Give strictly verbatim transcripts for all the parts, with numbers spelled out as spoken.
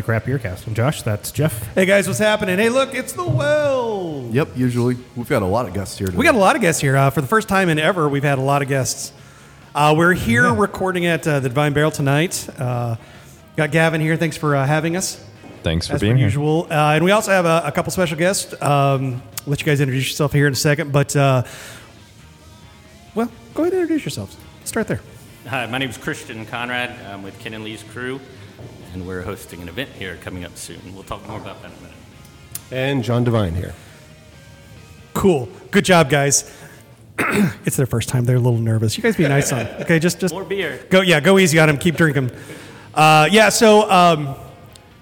the Crap Beer Cast. I'm Josh. That's Jeff. Hey, guys. What's happening? Hey, look. It's the well. Yep. Usually. We've got a lot of guests here today. We got a lot of guests here. Uh, for the first time in ever, we've had a lot of guests. Uh, we're here yeah. recording at uh, the Divine Barrel tonight. Uh, got Gavin here. Thanks for uh, having us. Thanks for As being per here. As usual. Uh, and we also have a, a couple special guests. Um, I'll let you guys introduce yourself here in a second. But, uh, well, go ahead and introduce yourselves. Start there. Hi, my name is Christian Conrad. I'm with Ken and Lee's crew, and we're hosting an event here coming up soon. We'll talk more about that in a minute. And John Devine here. Cool. Good job, guys. It's their first time. They're a little nervous. You guys be nice on them. Okay, just, just... More beer. Go, yeah, go easy on them. Keep drinking. Uh, yeah, so... Um,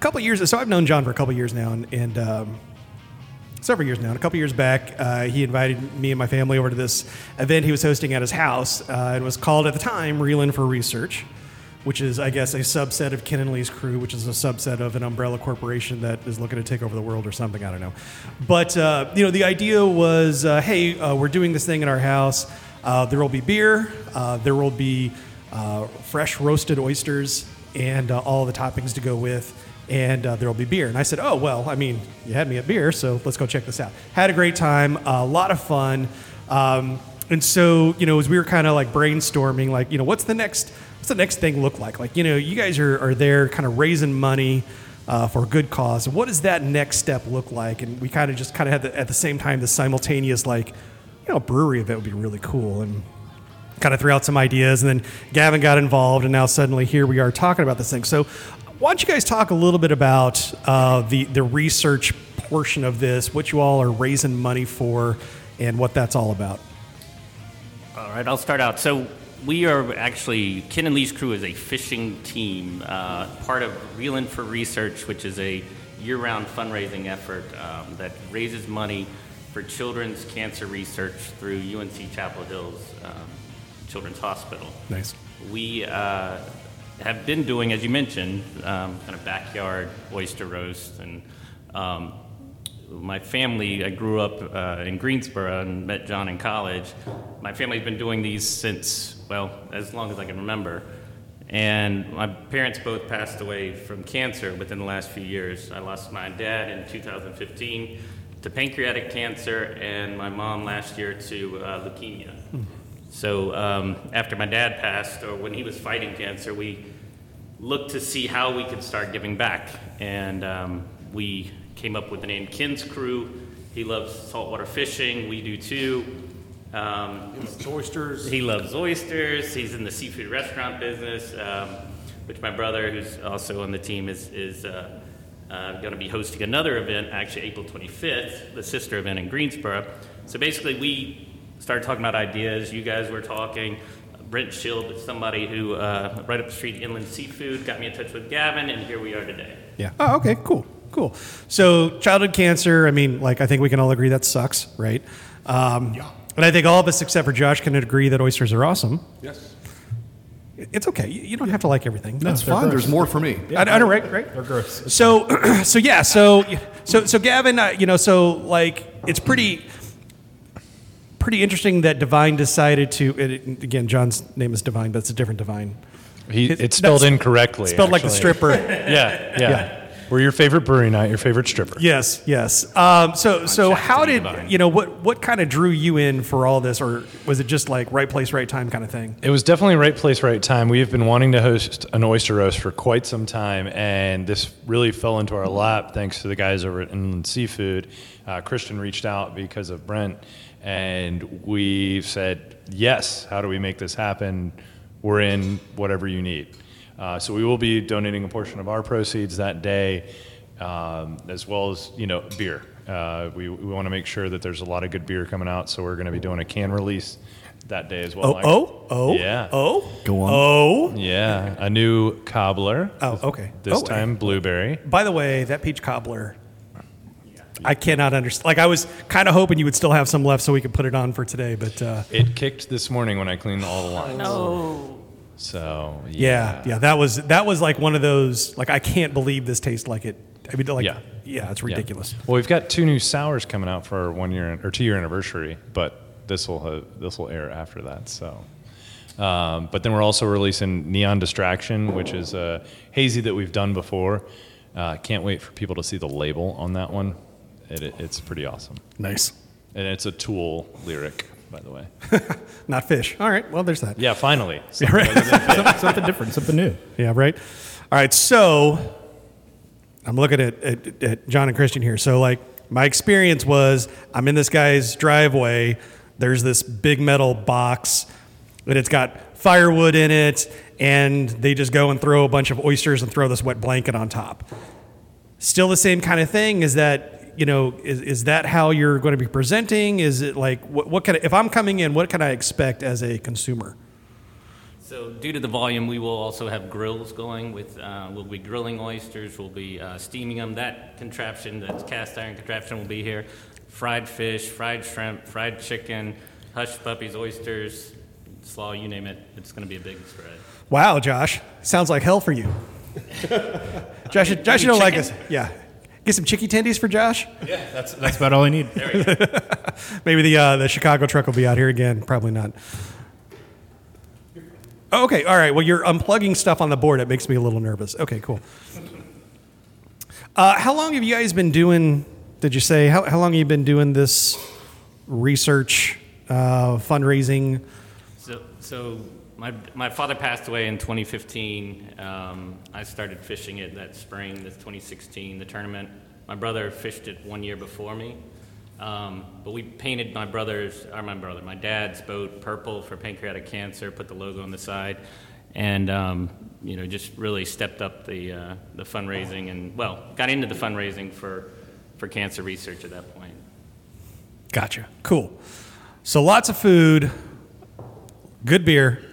Couple years, so I've known John for a couple years now, and, and um, several years now. And a couple years back, uh, he invited me and my family over to this event he was hosting at his house, uh, and was called at the time Reel In For Research, which is, I guess, a subset of Ken and Lee's crew, which is a subset of an umbrella corporation that is looking to take over the world or something. I don't know, but uh, you know, the idea was, uh, hey, uh, we're doing this thing in our house. Uh, there will be beer. Uh, there will be uh, fresh roasted oysters and uh, all the toppings to go with. And uh, there will be beer. And I said, oh, well, I mean, you had me at beer, so let's go check this out. Had a great time, a lot of fun. Um, and so, you know, as we were kind of like brainstorming, like, you know, what's the next what's the next thing look like? Like, you know, you guys are, are there kind of raising money uh, for a good cause. What does that next step look like? And we kind of just kind of had the, at the same time the simultaneous, like, you know, a brewery event would be really cool. And kind of threw out some ideas. And then Gavin got involved, and now suddenly here we are talking about this thing. So why don't you guys talk a little bit about uh, the, the research portion of this, what you all are raising money for, and what that's all about? All right, I'll start out. So we are actually, Ken and Lee's crew is a fishing team, uh, part of Reel In For Research, which is a year-round fundraising effort um, that raises money for children's cancer research through U N C Chapel Hill's um, Children's Hospital. Nice. We... Uh, have been doing, as you mentioned, um, kind of backyard oyster roast. And um, my family, I grew up uh, in Greensboro and met John in college. My family's been doing these since, well, as long as I can remember. And my parents both passed away from cancer within the last few years. I lost my dad in two thousand fifteen to pancreatic cancer, and my mom last year to uh, leukemia. Mm. So um, after my dad passed, or when he was fighting cancer, we looked to see how we could start giving back. And um, we came up with the name Ken's Crew. He loves saltwater fishing. We do too. Um, he loves oysters. He loves oysters. He's in the seafood restaurant business, um, which my brother, who's also on the team, is, is uh, uh, going to be hosting another event, actually April twenty-fifth, the sister event in Greensboro. So basically we... started talking about ideas. You guys were talking. Brent Schild, somebody who uh, right up the street, Inland Seafood, got me in touch with Gavin, and here we are today. Yeah. Oh, okay. Cool. Cool. So childhood cancer, I mean, like, I think we can all agree that sucks, right? Um, yeah. And I think all of us except for Josh can agree that oysters are awesome. Yes. It's okay. You don't have to like everything. No, that's fine. Gross. There's more for me. Yeah. I, I know, right? Right? They're gross. So, so yeah. So, so, so Gavin, uh, you know, so like, it's pretty... pretty interesting that Divine decided to, it, again, John's name is Divine, but it's a different Divine. He, it's spelled That's, incorrectly. Spelled actually. Like the stripper. yeah, yeah, yeah. We're your favorite brewery, not your favorite stripper. Yes, yes. Um, so, so how did, Divine. You know, what, what kind of drew you in for all this, or was it just like right place, right time kind of thing? It was definitely right place, right time. We have been wanting to host an oyster roast for quite some time, and this really fell into our lap thanks to the guys over at Inland Seafood. Uh, Christian reached out because of Brent. And we said, yes, how do we make this happen? We're in whatever you need. Uh, so we will be donating a portion of our proceeds that day, um, as well as, you know, beer. Uh, we we want to make sure that there's a lot of good beer coming out, so we're going to be doing a can release that day as well. Oh, like, oh, oh, yeah. Oh, go on. Oh, yeah. A new cobbler. Oh, okay. This oh, time, okay. Blueberry. By the way, that peach cobbler. I cannot understand. Like, I was kind of hoping you would still have some left so we could put it on for today, but uh, it kicked this morning when I cleaned all the lines. No. So yeah. yeah, yeah, that was that was like one of those. Like, I can't believe this tastes like it. I mean, like, yeah, yeah, it's ridiculous. Yeah. Well, we've got two new sours coming out for our one year or two year anniversary, but this will this will air after that. So, um, but then we're also releasing Neon Distraction, which is a hazy that we've done before. Uh, can't wait for people to see the label on that one. It, it, it's pretty awesome. Nice. And it's a Tool lyric, by the way. Not fish. All right. Well, there's that. Yeah, finally. Something, yeah, right. something, something different, something new. Yeah, right. All right. So I'm looking at, at, at John and Christian here. So, like, my experience was I'm in this guy's driveway. There's this big metal box, and it's got firewood in it, and they just go and throw a bunch of oysters and throw this wet blanket on top. Still the same kind of thing? Is that, you know, is, is that how you're going to be presenting? Is it like, what, what can I, if I'm coming in, what can I expect as a consumer? So due to the volume, we will also have grills going with, uh, we'll be grilling oysters, we'll be uh, steaming them. That contraption, that cast iron contraption will be here. Fried fish, fried shrimp, fried chicken, hush puppies, oysters, slaw, you name it. It's going to be a big spread. Wow, Josh. Sounds like hell for you. Josh, Josh, Josh you don't like us. Yeah. Get some chicky tendies for Josh? Yeah, that's that's about all I need. There we go. Maybe the, uh, the Chicago truck will be out here again. Probably not. Oh, okay, all right. Well, you're unplugging stuff on the board. It makes me a little nervous. Okay, cool. Uh, how long have you guys been doing, did you say, how, how long have you been doing this research, uh, fundraising? So, so my my father passed away in twenty fifteen. Um, I started fishing it that spring, this twenty sixteen, the tournament. My brother fished it one year before me. Um, but we painted my brother's, or my brother, my dad's boat purple for pancreatic cancer, put the logo on the side, and, um, you know, just really stepped up the uh, the fundraising and, well, got into the fundraising for, for cancer research at that point. Gotcha. Cool. So lots of food, good beer,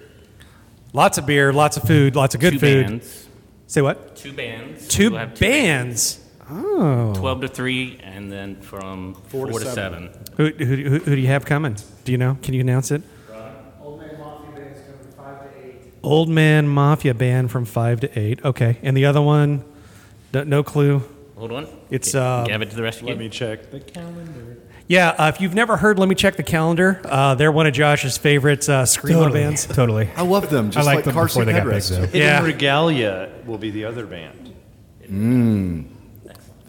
lots of beer, lots of food, lots of good two food. Two bands. Say what? Two bands. Two, we'll two bands. bands. Oh. twelve to three, and then from four, four to seven. to seven. Who, who, who, who do you have coming? Do you know? Can you announce it? Uh, Old Man Mafia Band is coming from five to eight. Old Man Mafia Band from five to eight. Okay. And the other one? No, no clue. Hold on. It's okay. uh, Gavin to the rescue. Let me check the calendar. Yeah, uh, if you've never heard Let Me Check the Calendar, uh, they're one of Josh's favorite uh, screamo totally. bands. Totally. I love them. Just I like, like them Carson before they got big, though. Yeah. Eh Regalia will be the other band. Mmm.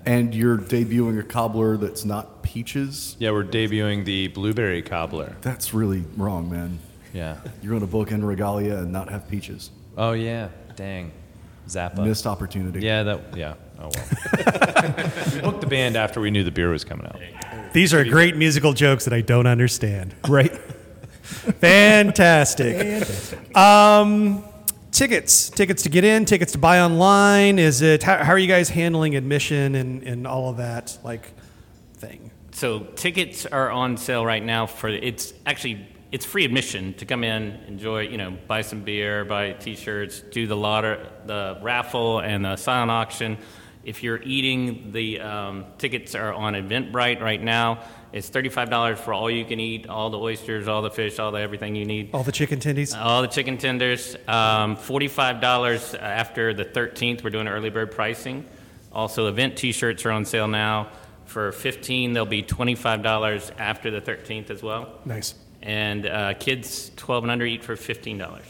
And you're debuting a cobbler that's not peaches? Yeah, we're debuting the blueberry cobbler. That's really wrong, man. Yeah. You're going to book in Regalia and not have peaches. Oh, yeah. Dang. Zappa. Missed opportunity. Yeah, that. Yeah. Oh, well. We booked the band after we knew the beer was coming out. These are great musical jokes that I don't understand. Right. Fantastic. Fantastic. Um... Tickets, tickets to get in, tickets to buy online. Is it? How, how are you guys handling admission and, and all of that like thing? So tickets are on sale right now for it's actually it's free admission to come in, enjoy, you know, buy some beer, buy t-shirts, do the lotter, the raffle, and the silent auction. If you're eating, the um, tickets are on Eventbrite right now. It's thirty-five dollars for all you can eat, all the oysters, all the fish, all the everything you need. All the chicken tenders? Uh, all the chicken tenders. Um, forty-five dollars after the thirteenth. We're doing early bird pricing. Also, event T-shirts are on sale now. For fifteen dollars, they'll be twenty-five dollars after the thirteenth as well. Nice. And uh, kids twelve and under eat for fifteen dollars.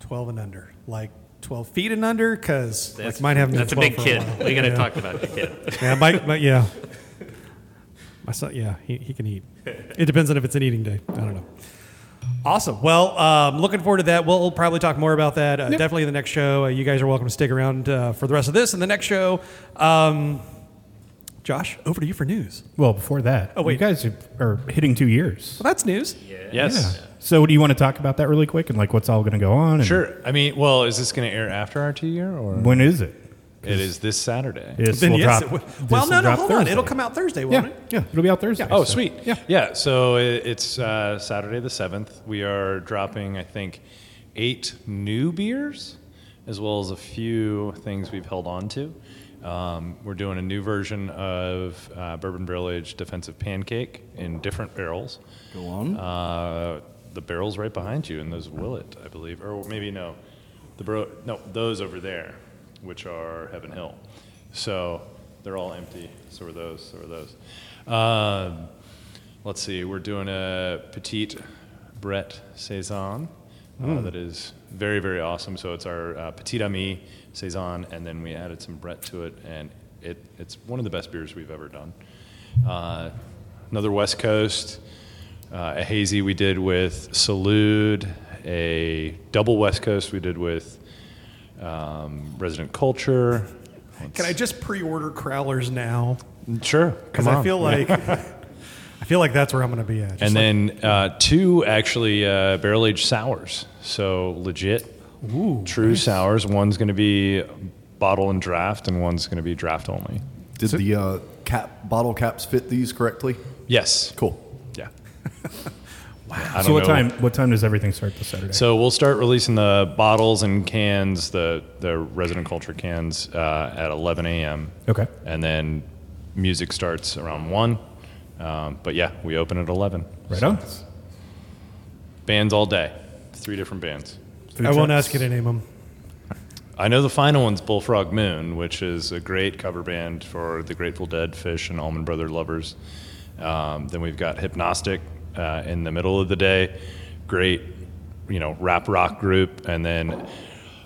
twelve and under. Like twelve feet and under? Because like, mine haven't been twelve for a while. That's a big kid. We got to talk about the kid. Yeah, my, my, yeah. My son, yeah, he, he can eat. It depends on if it's an eating day. I don't know. Awesome. Well, um, looking forward to that. We'll probably talk more about that. Uh, yep. Definitely in the next show. Uh, you guys are welcome to stick around uh, for the rest of this and the next show. Um, Josh, over to you for news. Well, before that, oh, wait. You guys are hitting two years. Well, that's news. Yes. yes. Yeah. So do you want to talk about that really quick and like what's all going to go on? And sure. I mean, well, is this going to air after our two year? or When is it? It is this Saturday. Yes, we'll yes, drop, it well, no, no, hold Thursday. on. It'll come out Thursday, won't yeah, it? Yeah, it'll be out Thursday. Yeah. Oh, so. sweet. Yeah, yeah. So it's uh, Saturday the seventh. We are dropping, I think, eight new beers, as well as a few things we've held on to. Um, we're doing a new version of uh, Bourbon Village Defensive Pancake in different barrels. Go on. Uh, the barrel's right behind you, and those Willet, I believe. Or maybe, no. the bro- No, those over there, which are Heaven Hill. So they're all empty. So are those, so are those. Um, let's see, we're doing a Petite Brett Saison uh, mm. that is very, very awesome. So it's our uh, Petit Ami Saison, and then we added some Brett to it, and it it's one of the best beers we've ever done. Uh, another West Coast, uh, a hazy we did with Salud, a double West Coast we did with um, Resident Culture. Let's... Can I just pre-order Crowlers now? Sure, because I feel like I feel like that's where I'm going to be at. And then like, uh, two actually uh, barrel-aged sours, so legit, ooh, true nice. sours. One's going to be bottle and draft, and one's going to be draft only. Did so, the uh, cap bottle caps fit these correctly? Yes. Cool. Yeah. Wow. So what know. time? What time does everything start this Saturday? So we'll start releasing the bottles and cans, the the Resident Culture cans uh, at eleven a.m. Okay. And then music starts around one. Um, but yeah, we open at eleven. Right so on. Bands all day. Three different bands. Three I tracks. Won't ask you to name them. I know the final one's Bullfrog Moon, which is a great cover band for the Grateful Dead, Fish, and Allman Brothers lovers. Um, then we've got Hypnostic uh, in the middle of the day. Great, you know, rap rock group. And then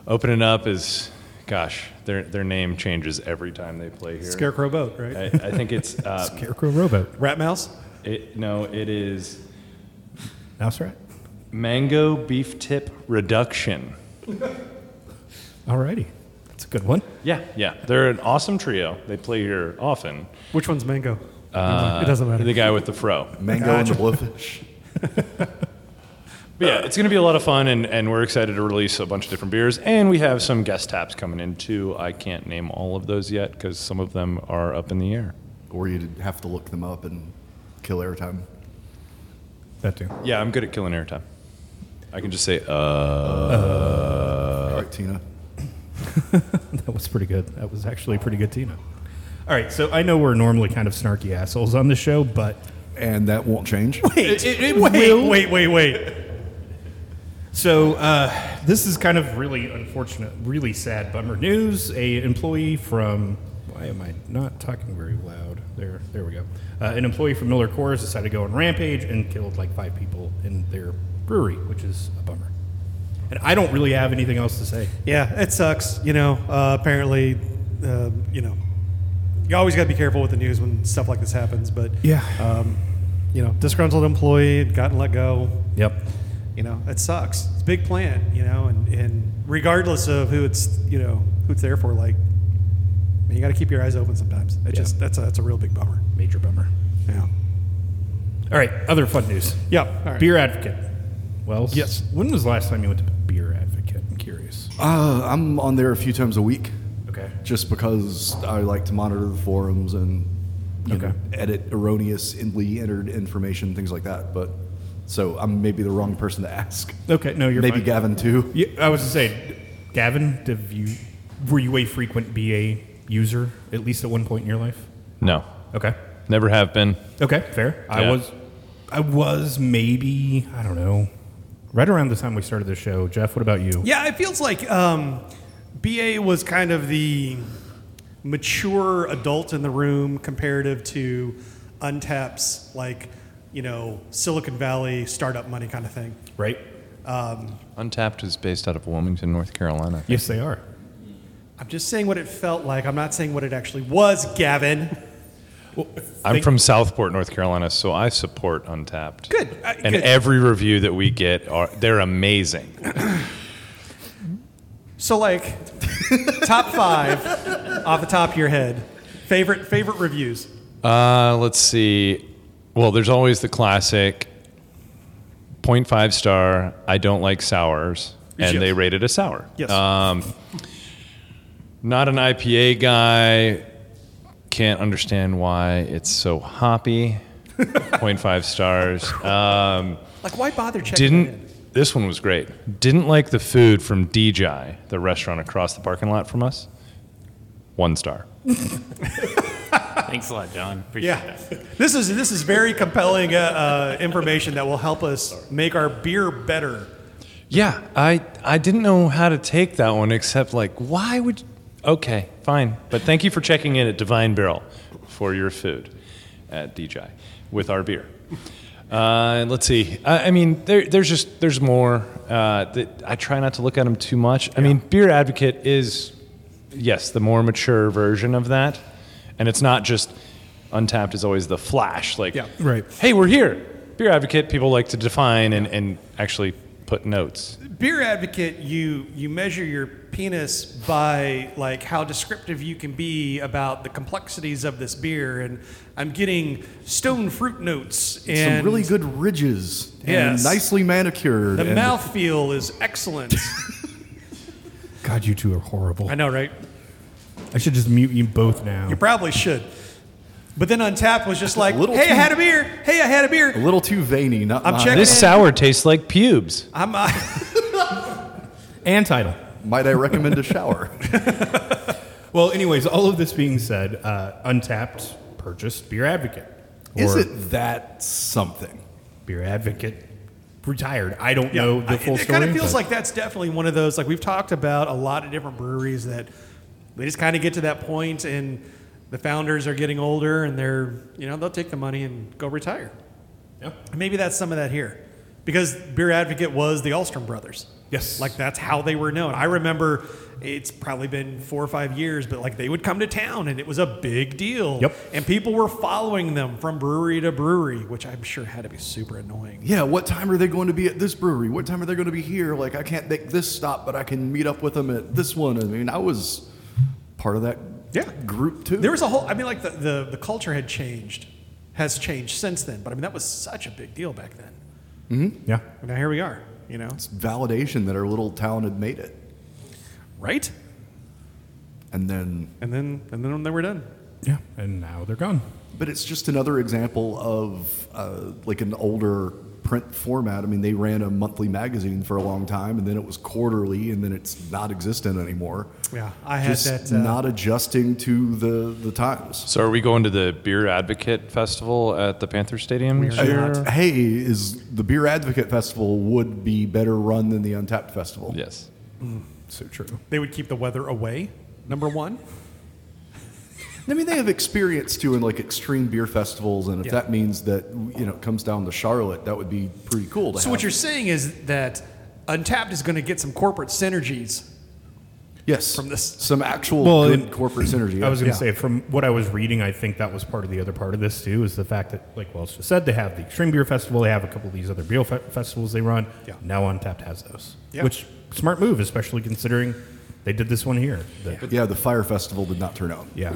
opening up is, gosh, their their name changes every time they play here. Scarecrow Boat, right? I, I think it's... Um, Scarecrow Rowboat. Rat Mouse? It, no, it is... Mouse Rat? Mango Beef Tip Reduction. Alrighty. That's a good one. Yeah, yeah. They're an awesome trio. They play here often. Which one's Mango? Uh, it doesn't matter. The guy with the fro. Mango gotcha. And the Blowfish. But yeah, it's going to be a lot of fun, and, and we're excited to release a bunch of different beers. And we have some guest taps coming in, too. I can't name all of those yet because some of them are up in the air. Or you'd have to look them up and kill airtime. That too. Yeah, I'm good at killing airtime. I can just say, uh... uh all right, Tina. That was pretty good. That was actually pretty good, Tina. All right, so I know we're normally kind of snarky assholes on the show, but... And that won't change. Wait, it, it, it wait, will. wait, wait, wait. So uh, this is kind of really unfortunate, really sad bummer news. A employee from... Why am I not talking very loud? There there we go. Uh, an employee from Miller Coors decided to go on rampage and killed like five people in their brewery, which is a bummer. And I don't really have anything else to say. Yeah, it sucks. You know, uh, apparently, uh, you know, you always got to be careful with the news when stuff like this happens. But, yeah, um, you know, disgruntled employee, gotten let go. Yep. You know, it sucks. It's a big plant, you know, and, and regardless of who it's, you know, who it's there for, like, I mean, you got to keep your eyes open sometimes. It yeah. just that's a, that's a real big bummer. Major bummer. Yeah. All right. Other fun news. Yeah. All right. Beer Advocate. Wells? Yes. When was the last time you went to Beer Advocate? I'm curious. Uh, I'm on there a few times a week. Okay. Just because I like to monitor the forums and you okay. know, edit erroneously entered information, things like that. But so I'm maybe the wrong person to ask. Okay. No, you're maybe fine. Gavin too. Yeah, I was to say, Gavin, did you were you a frequent B A user at least at one point in your life? No. Okay. Never have been. Okay. Fair. Yeah. I was. I was maybe. I don't know. Right around the time we started the show. Jeff, what about you? Yeah, it feels like um, B A was kind of the mature adult in the room comparative to Untappd's, like, you know, Silicon Valley startup money kind of thing. Right. Um, Untappd is based out of Wilmington, North Carolina. Yes, they are. I'm just saying what it felt like. I'm not saying what it actually was, Gavin. Well, I'm think- from Southport, North Carolina, so I support Untappd. Good. Uh, and good. Every review that we get, are they're amazing. So, like, top five off the top of your head, favorite favorite reviews. Uh, let's see. Well, there's always the classic zero point five star. I don't like sours, and yes. They rated a sour. Yes. Um, not an I P A guy. Can't understand why it's so hoppy. zero point five stars. Um, like, why bother checking didn't, in? This one was great. Didn't like the food from D J I, the restaurant across the parking lot from us. One star. Thanks a lot, John. Appreciate yeah. that. This is, this is very compelling uh, uh, information that will help us make our beer better. Yeah, I I didn't know how to take that one except, like, why would... Okay, fine. But thank you for checking in at Divine Barrel for your food at D J I with our beer. Uh, let's see. I, I mean, there, there's just there's more. Uh, that I try not to look at them too much. Yeah. I mean, Beer Advocate is, yes, the more mature version of that, and it's not just Untappd is always the flash. Like, yeah, right. Hey, we're here. Beer Advocate. People like to define and, and actually put notes. Beer Advocate, you you measure your penis by like how descriptive you can be about the complexities of this beer, and I'm getting stone fruit notes and some really good ridges, yes, and nicely manicured. The mouthfeel is excellent. God, you two are horrible. I know, right? I should just mute you both now. You probably should. But then Untappd was just like, hey, too, I had a beer. Hey, I had a beer. A little too veiny. Not I'm checking this in. Sour tastes like pubes. I'm uh, and title. Might I recommend a shower? Well, anyways, all of this being said, uh, Untappd purchased Beer Advocate. Is it that something? Beer Advocate retired. I don't yeah, know the I, full it, story. It kind of feels like that's definitely one of those. Like we've talked about a lot of different breweries that they just kind of get to that point and the founders are getting older and they're, you know, they'll take the money and go retire. Yep. And maybe that's some of that here. Because Beer Advocate was the Alstrom brothers. Yes. Like that's how they were known. I remember it's probably been four or five years, but like they would come to town and it was a big deal. Yep. And people were following them from brewery to brewery, which I'm sure had to be super annoying. Yeah. What time are they going to be at this brewery? What time are they going to be here? Like I can't make this stop, but I can meet up with them at this one. I mean, I was part of that. Yeah, group too. There was a whole, I mean, like the, the, the culture had changed, has changed since then. But I mean, that was such a big deal back then. Mm-hmm. Yeah. Now here we are, you know. It's validation that our little town had made it. Right? And then. And then, and then they were done. Yeah, and now they're gone. But it's just another example of uh, like an older print format. I mean, they ran a monthly magazine for a long time, and then it was quarterly, and then it's not existent anymore. Yeah, I had just that. Uh, not adjusting to the, the times. So are we going to the Beer Advocate Festival at the Panther Stadium? We're sure. uh, hey, is the Beer Advocate Festival would be better run than the Untappd Festival. Yes. Mm, so true. They would keep the weather away, number one. I mean, they have experience, too, in, like, extreme beer festivals, and if yeah. that means that, you know, it comes down to Charlotte, that would be pretty cool to so have. So what you're saying is that Untappd is going to get some corporate synergies. Yes. From this. Some actual well, good and, corporate synergy. Yeah. I was going to yeah. say, from what I was reading, I think that was part of the other part of this, too, is the fact that, like Wells just said, they have the Extreme Beer Festival, they have a couple of these other beer fe- festivals they run. Yeah. Now Untappd has those, yeah. which, smart move, especially considering... They did this one here. The, yeah. yeah, the Fyre Festival did not turn out. Yeah.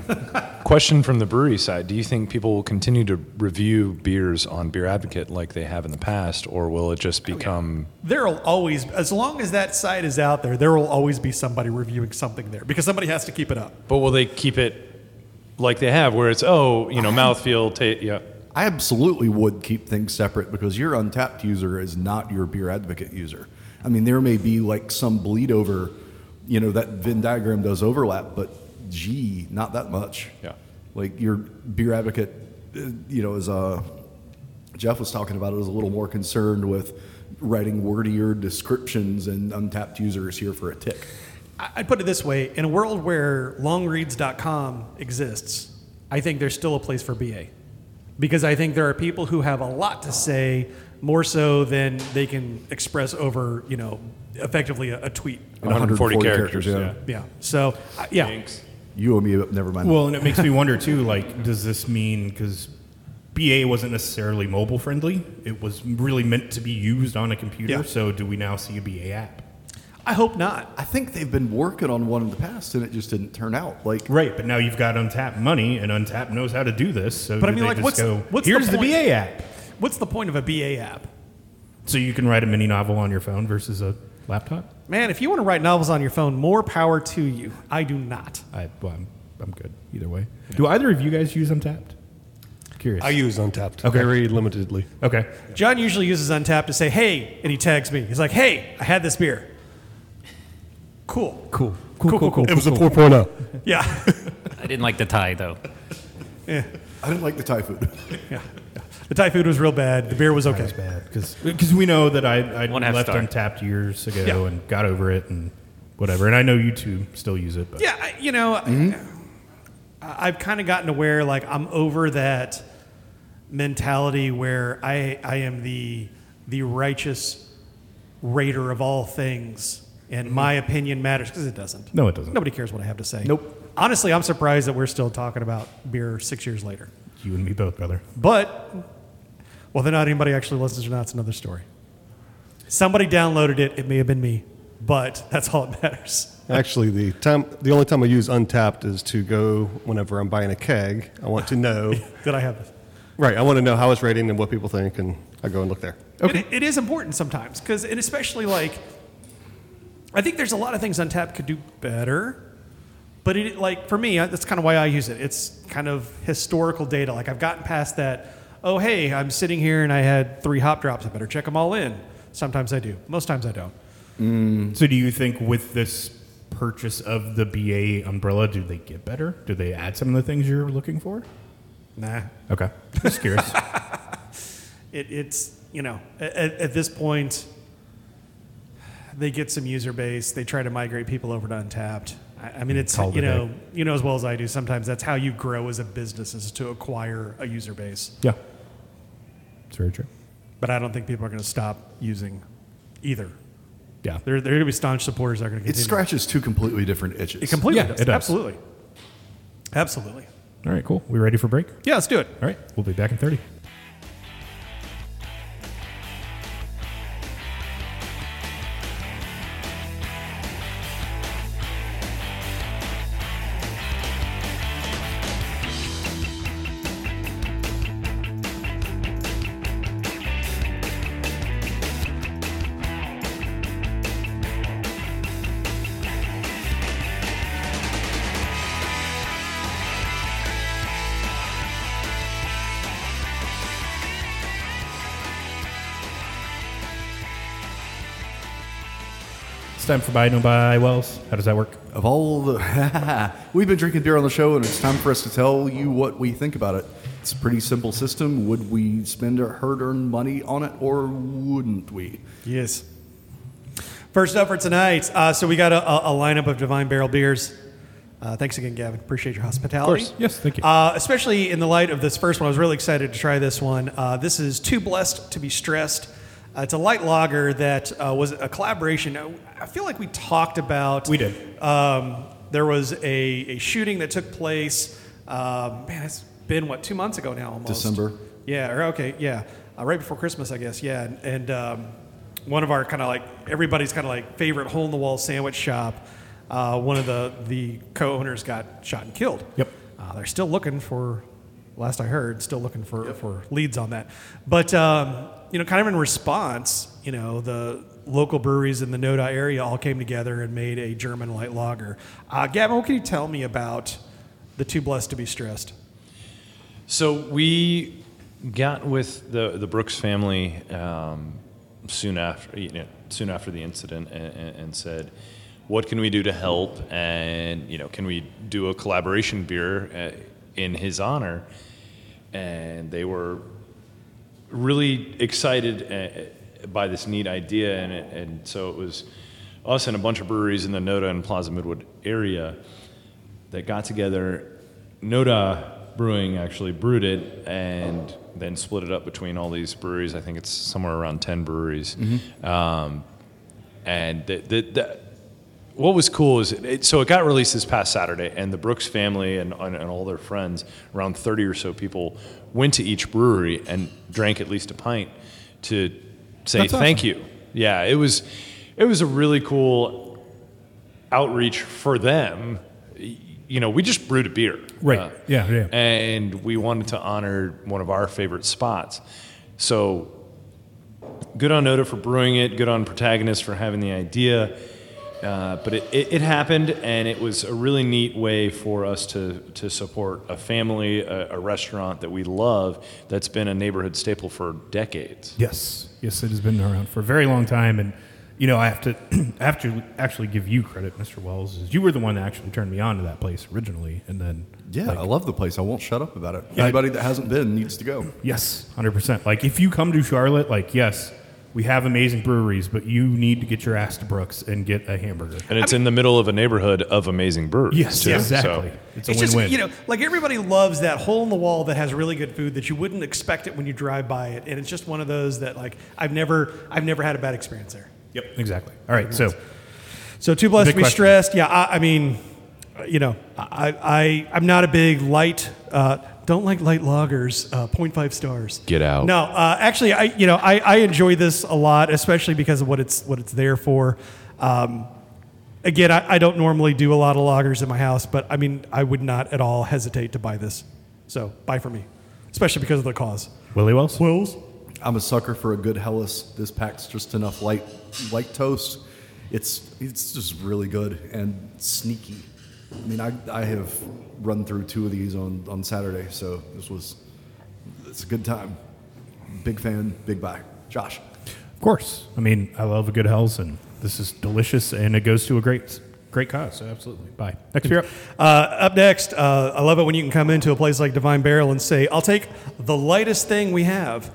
Question from the brewery side. Do you think people will continue to review beers on Beer Advocate like they have in the past, or will it just become... Okay. There will always, as long as that site is out there, there will always be somebody reviewing something there, because somebody has to keep it up. But will they keep it like they have, where it's, oh, you know, mouthfeel, taste, yeah. I absolutely would keep things separate, because your Untappd user is not your Beer Advocate user. I mean, there may be like some bleed over... You know, that Venn diagram does overlap, but gee, not that much. Yeah. Like your Beer Advocate, you know, as uh, Jeff was talking about, it was a little more concerned with writing wordier descriptions, and Untappd users here for a tick. I'd put it this way. In a world where long reads dot com exists, I think there's still a place for B A. Because I think there are people who have a lot to say, more so than they can express over, you know, effectively a, a tweet. one hundred forty, one hundred forty characters, characters yeah. yeah. Yeah. So, uh, yeah. Thanks. You owe me, never mind. Well, and it makes me wonder, too, like, does this mean, because B A wasn't necessarily mobile friendly. It was really meant to be used on a computer. Yeah. So do we now see a B A app? I hope not. I think they've been working on one in the past, and it just didn't turn out. Like, right, but now you've got Untappd money, and Untappd knows how to do this. So but I mean, like, what's, go, what's here's the, the B A app? What's the point of a B A app? So you can write a mini novel on your phone versus a laptop? Man, if you want to write novels on your phone, more power to you. I do not. I, well, I'm, I'm good either way. Yeah. Do either of you guys use Untappd? Curious. I use Untappd okay. very limitedly. Okay. John usually uses Untappd to say, hey, and he tags me. He's like, hey, I had this beer. Cool. Cool. Cool, cool, cool. cool. It was cool. a four point oh. Yeah. I didn't like the Thai, though. Yeah. I didn't like the Thai food. yeah. The Thai food was real bad. The beer was okay. It was bad. Because we know that I, I left star. Untappd years ago yeah. and got over it and whatever. And I know you two still use it. But. Yeah. I, you know, mm-hmm. I, I've kind of gotten to where, like, I'm over that mentality where I I am the the righteous rater of all things, and mm-hmm. my opinion matters, because it doesn't. No, it doesn't. Nobody cares what I have to say. Nope. Honestly, I'm surprised that we're still talking about beer six years later. You and me both, brother. But, whether or not anybody actually listens or not, it's another story. Somebody downloaded it. It may have been me, but that's all that matters. Actually, the time, the only time I use Untappd is to go whenever I'm buying a keg. I want to know. Did I have this? Right. I want to know how it's rating and what people think, and I go and look there. Okay. It, it is important sometimes, because, and especially like, I think there's a lot of things Untappd could do better. But it, like for me, that's kind of why I use it. It's kind of historical data. Like I've gotten past that, oh, hey, I'm sitting here and I had three hop drops. I better check them all in. Sometimes I do. Most times I don't. Mm. So do you think with this purchase of the B A umbrella, do they get better? Do they add some of the things you're looking for? Nah. Okay. Just curious. it, it's, you know, at, at this point, they get some user base. They try to migrate people over to Untappd. I mean, it's, you know, you know as well as I do, sometimes that's how you grow as a business, is to acquire a user base. Yeah. It's very true. But I don't think people are going to stop using either. Yeah. They're, they're going to be staunch supporters that are going to continue. It scratches two completely different itches. It completely yeah, does. It does. Absolutely. Absolutely. All right, cool. We ready for break? Yeah, let's do it. All right. We'll be back in thirty. It's time for Buy No Buy. Wells, how does that work? Of all the... We've been drinking beer on the show, and it's time for us to tell you what we think about it. It's a pretty simple system. Would we spend our hard-earned money on it, or wouldn't we? Yes. First up for tonight, uh, so we got a, a lineup of Divine Barrel beers. Uh, thanks again, Gavin. Appreciate your hospitality. Of course. Yes, thank you. Uh, especially in the light of this first one, I was really excited to try this one. Uh, this is Too Blessed to Be Stressed. Uh, it's a light lager that uh, was a collaboration. I feel like we talked about... We did. Um, there was a, a shooting that took place, uh, man, it's been, what, two months ago now almost? December. Yeah, or okay, yeah. Uh, right before Christmas, I guess, yeah. And, and um, one of our kind of like, everybody's kind of like favorite hole-in-the-wall sandwich shop, uh, one of the, the co-owners got shot and killed. Yep. Uh, they're still looking for... Last I heard, still looking for, yep. for leads on that. But, um, you know, kind of in response, you know, the local breweries in the Noda area all came together and made a German light lager. Uh, Gavin, what can you tell me about the Too Blessed to Be Stressed? So we got with the, the Brooks family um, soon after, you know, soon after the incident and, and, and said, what can we do to help? And, you know, can we do a collaboration beer at, in his honor? And they were really excited by this neat idea, and, it, and so it was us and a bunch of breweries in the Noda and Plaza Midwood area that got together. Noda Brewing actually brewed it and then split it up between all these breweries. I think it's somewhere around ten breweries. Mm-hmm. Um, and the, the, the what was cool is, it, it, so it got released this past Saturday, and the Brooks family and, and, and all their friends, around thirty or so people, went to each brewery and drank at least a pint to say That's thank awesome. You. Yeah, it was, it was a really cool outreach for them. You know, we just brewed a beer. Right, uh, yeah, yeah. And we wanted to honor one of our favorite spots. So good on Noda for brewing it, good on Protagonist for having the idea. Uh, but it, it, it happened, and it was a really neat way for us to, to support a family, a, a restaurant that we love that's been a neighborhood staple for decades. Yes. Yes, it has been around for a very long time. And, you know, I have to, I have to actually give you credit, Mister Wells. You were the one that actually turned me on to that place originally. And then, yeah, like, I love the place. I won't shut up about it. Yeah. Anybody that hasn't been needs to go. Yes, one hundred percent. Like, if you come to Charlotte, like, yes, We have amazing breweries, but you need to get your ass to Brooks and get a hamburger. And it's I mean, in the middle of a neighborhood of amazing breweries. Yes, too, exactly. So. It's a it's win-win. Just, you know, like everybody loves that hole in the wall that has really good food that you wouldn't expect it when you drive by it, and it's just one of those that like I've never I've never had a bad experience there. Yep, exactly. All right, so so too blessed to be question. stressed. Yeah, I, I mean, you know, I I I'm not a big light. Uh, Don't like light lagers, uh, point five stars. Get out. No, uh, actually, I you know I, I enjoy this a lot, especially because of what it's what it's there for. Um, again, I, I don't normally do a lot of lagers in my house, but I mean I would not at all hesitate to buy this. So buy for me, especially because of the cause. Willie Wells. Wells. I'm a sucker for a good Hellas. This pack's just enough light light toast. It's it's just really good and sneaky. I mean, I I have run through two of these on, on Saturday, so this was it's a good time. Big fan, big buy. Josh. Of course. I mean, I love a good Hells, and this is delicious, and it goes to a great great cause, so absolutely. Bye. Next beer up. Uh, up next, uh, I love it when you can come into a place like Divine Barrel and say, I'll take the lightest thing we have.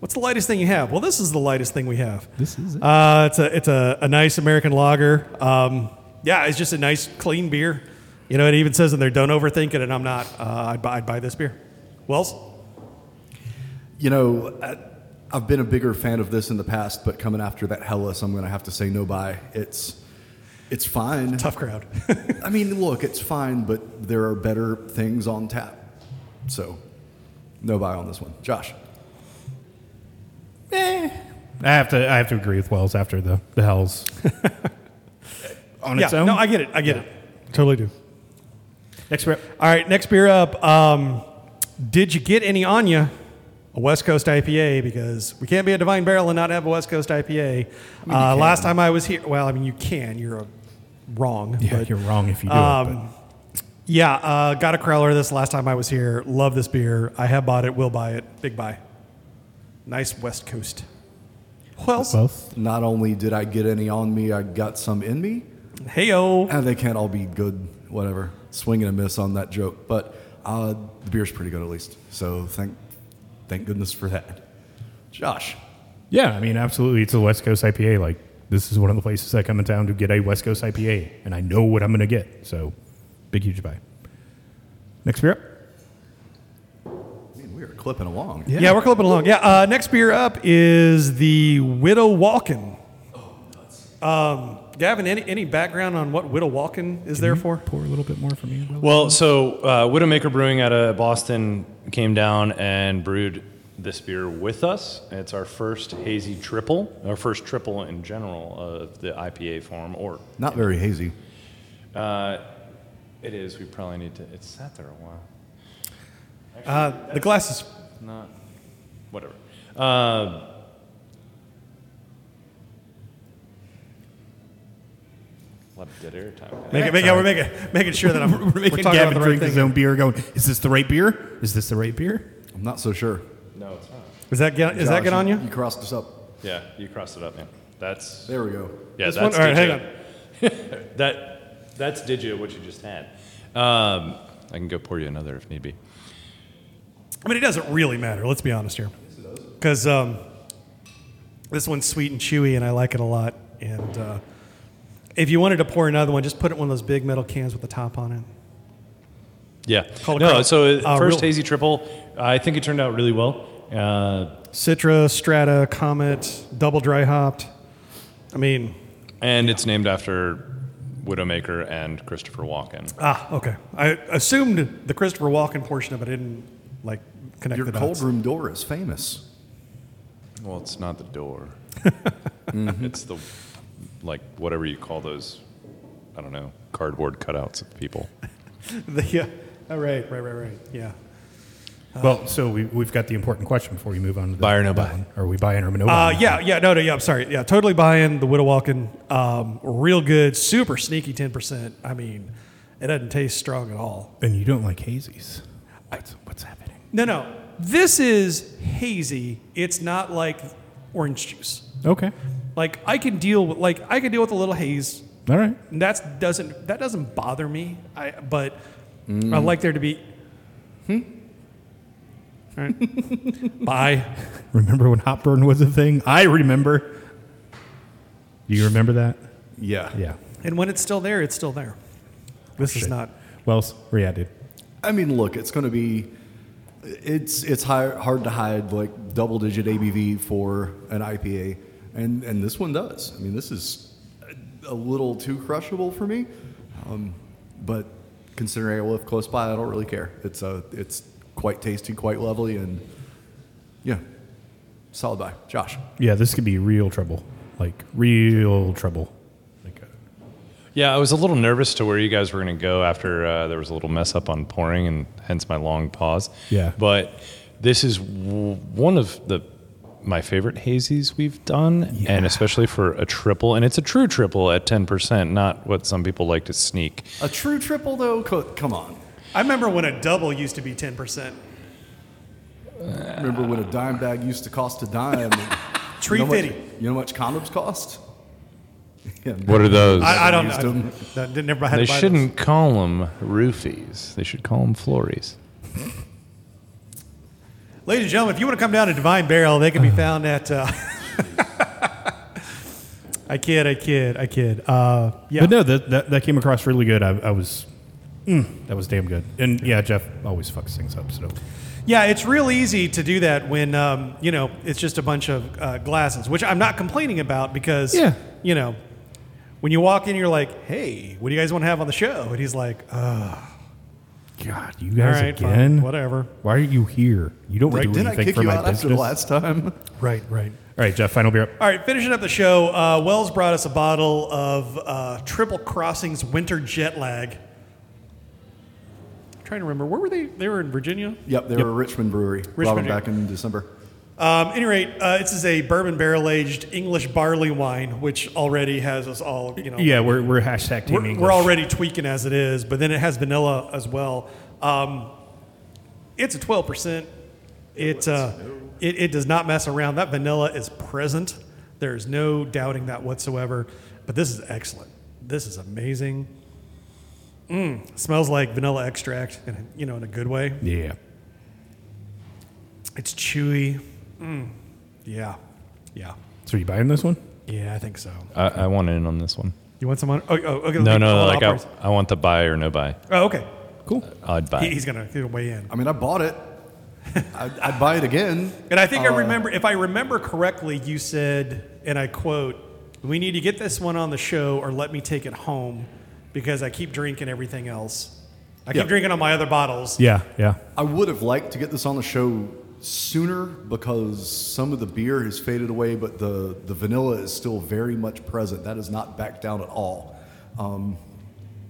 What's the lightest thing you have? Well, this is the lightest thing we have. This is it. Uh, it's a, it's a, a nice American lager. Um Yeah, it's just a nice, clean beer. You know, it even says in there, don't overthink it, and I'm not. Uh, I'd, buy, I'd buy this beer. Wells? You know, I, I've been a bigger fan of this in the past, but coming after that Hellas, I'm going to have to say no buy. It's it's fine. Tough crowd. I mean, look, it's fine, but there are better things on tap. So, no buy on this one. Josh? Eh. I have to, I have to agree with Wells after the, the Hells. On yeah, its own? No, I get it. I get yeah. it. Totally do. Next beer up. All right, next beer up. Um, did you get any on ya? A West Coast I P A, because we can't be a Divine Barrel and not have a West Coast I P A. I mean, uh, last time I was here, well, I mean, you can. You're a, wrong. Yeah, but, you're wrong if you do um, it. But. Yeah, uh, got a crowler this last time I was here. Love this beer. I have bought it. Will buy it. Big buy. Nice West Coast. Well, both. Not only did I get any on me, I got some in me. Heyo. And they can't all be good, whatever. Swing and a miss on that joke. But uh, the beer's pretty good at least. So thank thank goodness for that. Josh. Yeah, I mean, absolutely. It's a West Coast I P A. Like, this is one of the places I come in town to get a West Coast I P A. And I know what I'm going to get. So big, huge buy. Next beer up. Man, we are clipping along. Yeah, yeah we're clipping along. Yeah, uh, next beer up is the Widow Walken. Oh, nuts. Um... Gavin, any, any background on what Widow Walken is Can there for? Pour a little bit more for me. Well, so uh, Widowmaker Brewing out of Boston came down and brewed this beer with us. It's our first hazy triple, our first triple in general of the I P A form. Or not very know. hazy. Uh, it is. We probably need to. It's sat there a while. Actually, uh, the glass is not. Whatever. Uh, A lot of dead air time. Make it, make it, we're making, making sure that I'm we're making we're Gavin the right drink thing. His own beer going, is this the right beer? Is this the right beer? I'm not so sure. No, it's not. Is that get, Josh, is that good on you? You crossed us up. Yeah, you crossed it up, man. That's there we go. Yeah, this that's one? All right, hang on. that that's Digia, what you just had. Um, I can go pour you another if need be. I mean, it doesn't really matter. Let's be honest here, because um, this one's sweet and chewy, and I like it a lot, and. Uh, If you wanted to pour another one, just put it in one of those big metal cans with the top on it. Yeah. Call no, so uh, first real. hazy triple, I think it turned out really well. Uh, Citra, Strata, Comet, double dry hopped. I mean. And yeah. It's named after Widowmaker and Christopher Walken. Ah, okay. I assumed the Christopher Walken portion of it didn't like connect Your the dots. Your cold room door is famous. Well, it's not the door. mm-hmm. It's the... like whatever you call those, I don't know, cardboard cutouts of people. the, yeah, oh, right, right, right, right, yeah. Uh, well, so we, we've got the important question before we move on. To the buy or no buy? One. Are we buying or no buy? Uh, yeah, yeah, no, no, yeah, I'm sorry. Yeah, totally buying the Widow Walken. Um, real good, super sneaky ten percent. I mean, it doesn't taste strong at all. And you don't like hazies. What's, what's happening? No, no, this is hazy. It's not like orange juice. Okay. Like I can deal with, like I can deal with a little haze. All right, and that's doesn't that doesn't bother me. I but mm. I like there to be. Hmm. All right. Bye. Remember when hot burn was a thing? I remember. Do you remember that? Yeah. Yeah. And when it's still there, it's still there. This oh, is not. Well, yeah, dude. I mean, look, it's going to be. It's it's high, hard to hide like double digit A B V for an I P A, and and this one does. I mean, this is a little too crushable for me, um, but considering I live close by, I don't really care. It's a it's quite tasty, quite lovely, and yeah, solid buy. Josh. Yeah, this could be real trouble, like real trouble. Yeah, I was a little nervous to where you guys were going to go after uh, there was a little mess up on pouring, and hence my long pause. Yeah. But this is w- one of the my favorite hazies we've done, yeah. and especially for a triple. And it's a true triple at ten percent, not what some people like to sneak. A true triple, though? Come on. I remember when a double used to be ten percent. Uh, remember when a dime bag used to cost a dime. Tree fitty. You know how much condoms cost? Yeah, what are those? I, I don't know. I, I, didn't had they to buy shouldn't those. Call them roofies. They should call them flories. Ladies and gentlemen, if you want to come down to Divine Barrel, they can be found at... Uh, I kid, I kid, I kid. Uh, yeah. But no, that, that that came across really good. I, I was... Mm, that was damn good. And yeah, Jeff always fucks things up, so... Yeah, it's real easy to do that when, um, you know, it's just a bunch of uh, glasses, which I'm not complaining about because, yeah. you know... When you walk in, you're like, hey, what do you guys want to have on the show? And he's like, oh. God, you guys right, again? Fine, whatever. Why are you here? You don't right, do anything I kick for you my out business. After the last time? Right, right. All right, Jeff, final beer up. All right, finishing up the show, uh, Wells brought us a bottle of uh, Triple Crossings Winter Jet Lag. I'm trying to remember. Where were they? They were in Virginia? Yep, they yep. were a Richmond brewery. Richmond. Brought back in December. Um, at any rate, uh, this is a bourbon barrel-aged English barley wine, which already has us all, you know. Yeah, we're we're hashtag team we're, English. We're already tweaking as it is, but then it has vanilla as well. Um, it's a twelve percent. It, uh, it it does not mess around. That vanilla is present. There is no doubting that whatsoever. But this is excellent. This is amazing. Mm, smells like vanilla extract, in a, you know, in a good way. Yeah. It's chewy. Mm. Yeah, yeah. So are you buying this one? Yeah, I think so. I, I want in on this one. You want someone? Oh, oh okay. No, no, like I, I want the buy or no buy. Oh, okay, cool. Uh, I'd buy. He, he's gonna he'll weigh in. I mean, I bought it. I'd, I'd buy it again. And I think uh, I remember, if I remember correctly, you said, and I quote, "We need to get this one on the show, or let me take it home, because I keep drinking everything else. I keep yeah. drinking on my other bottles." Yeah, yeah. I would have liked to get this on the show sooner because some of the beer has faded away, but the, the vanilla is still very much present. That is not back down at all. Um,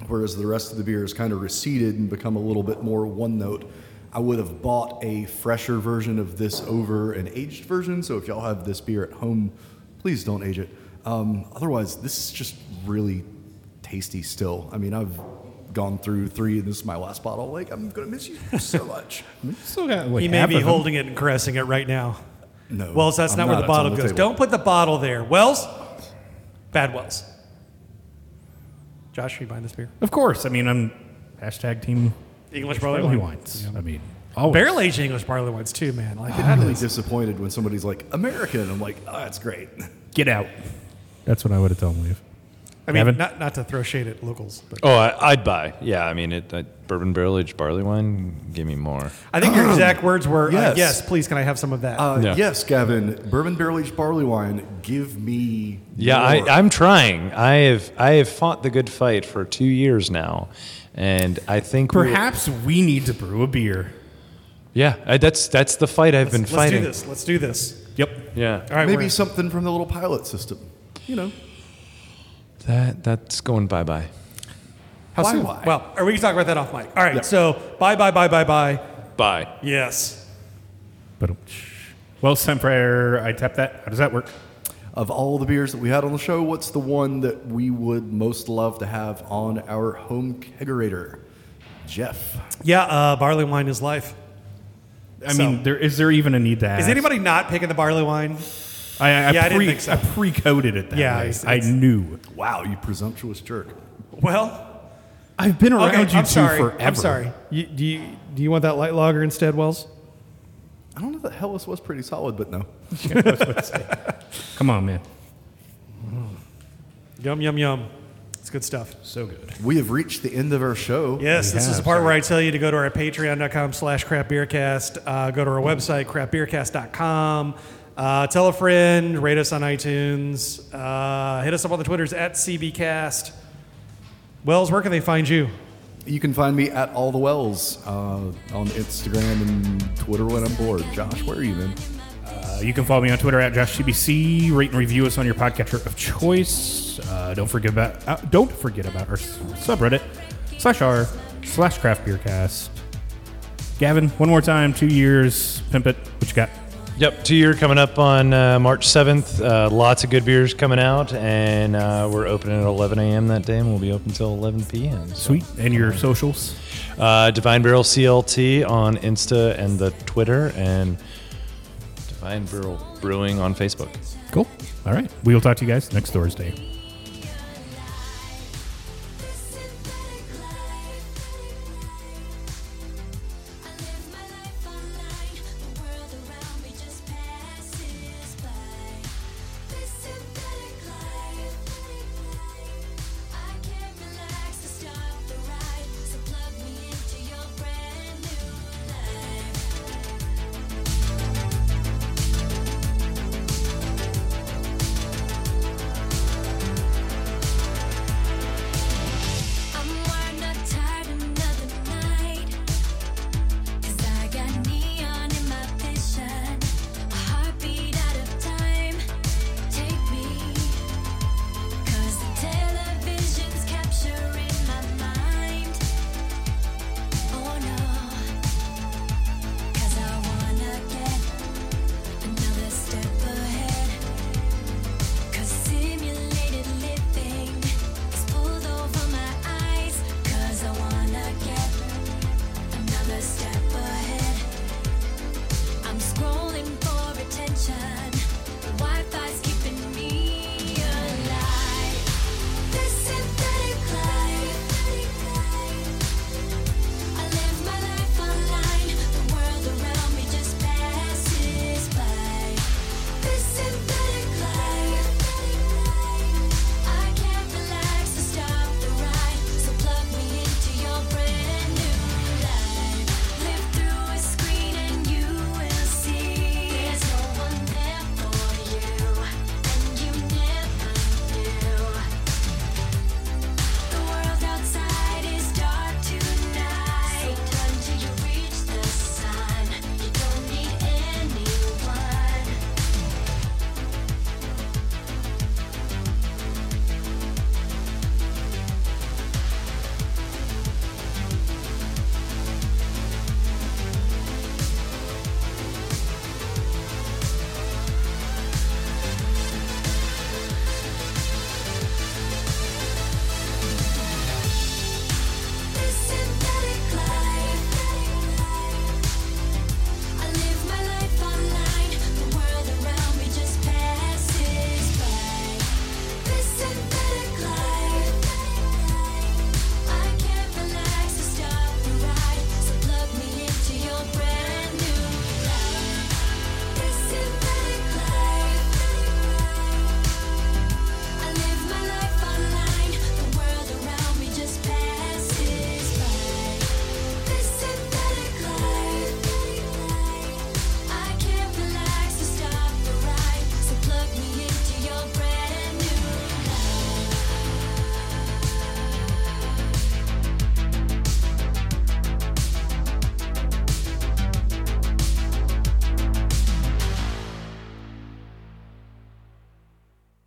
whereas the rest of the beer has kind of receded and become a little bit more one note. I would have bought a fresher version of this over an aged version. So if y'all have this beer at home, please don't age it. Um, otherwise, this is just really tasty still. I mean, I've gone through three, and this is my last bottle. Like, I'm going to miss you so much. So got, like, he may be holding it and caressing it right now. No. Wells, that's not, not where the bottle goes. Don't put the bottle there. Wells? Bad Wells. Josh, are you buying this beer? Of course. I mean, I'm hashtag team English barley wine. wines. Yeah. I mean, always. Barrel-aged English barley wines, too, man. Like, I'm really disappointed when somebody's like, American. I'm like, oh, that's great. Get out. That's what I would have told him leave. I mean, not, not to throw shade at locals. But. Oh, I, I'd buy. Yeah, I mean, it, it, bourbon barrel-aged barley wine, give me more. I think your exact words were, yes, uh, yes please, can I have some of that? Uh, yeah. Yes, Gavin, bourbon barrel-aged barley wine, give me yeah, more. I, I'm trying. I have I have fought the good fight for two years now, and I think Perhaps we need to brew a beer. Yeah, I, that's that's the fight I've let's, been let's fighting. Let's do this. Let's do this. Yep. Yeah. All right, maybe something from the little pilot system, you know. That that's going bye bye. How bye soon? Bye. Well, are we gonna talk about that off mic? All right. Yep. So bye bye bye bye bye bye. Yes. Well, Semper, I tap that. How does that work? Of all the beers that we had on the show, what's the one that we would most love to have on our home kegerator, Jeff? Yeah, uh, barley wine is life. I so, mean, there is there even a need to ask? Is anybody not picking the barley wine? I, I, yeah, pre, I, so. I pre-coded it that yeah, way. It's, it's, I knew. Wow, you presumptuous jerk. Well, I've been around okay, you I'm two sorry. forever. I'm sorry. You, do, you, do you want that light lager instead, Wells? I don't know if the Hellas was pretty solid, but no. Yeah, I was about to say. Come on, man. Mm. Yum, yum, yum. It's good stuff. So good. We have reached the end of our show. Yes, we this have, is the part so. where I tell you to go to our patreon.com slash crapbeercast. Uh, go to our website, crapbeercast dot com. Uh, tell a friend. Rate us on iTunes. Uh, hit us up on the Twitters at C B Cast. Wells, where can they find you? You can find me at All The Wells uh, on Instagram and Twitter when I'm bored. Josh, where are you, man? Uh, you can follow me on Twitter at Josh C B C. Rate and review us on your podcatcher of choice. Uh, don't forget about uh, don't forget about our subreddit slash r slash craft beer cast. Gavin, one more time, two years, pimp it. What you got? Yep, two year coming up on uh, March seventh. Uh, lots of good beers coming out, and uh, we're opening at eleven a.m. that day, and we'll be open until eleven p.m. So. Sweet. And your socials? Uh, Divine Barrel C L T on Insta and the Twitter, and Divine Barrel Brewing on Facebook. Cool. All right. We will talk to you guys next Thursday.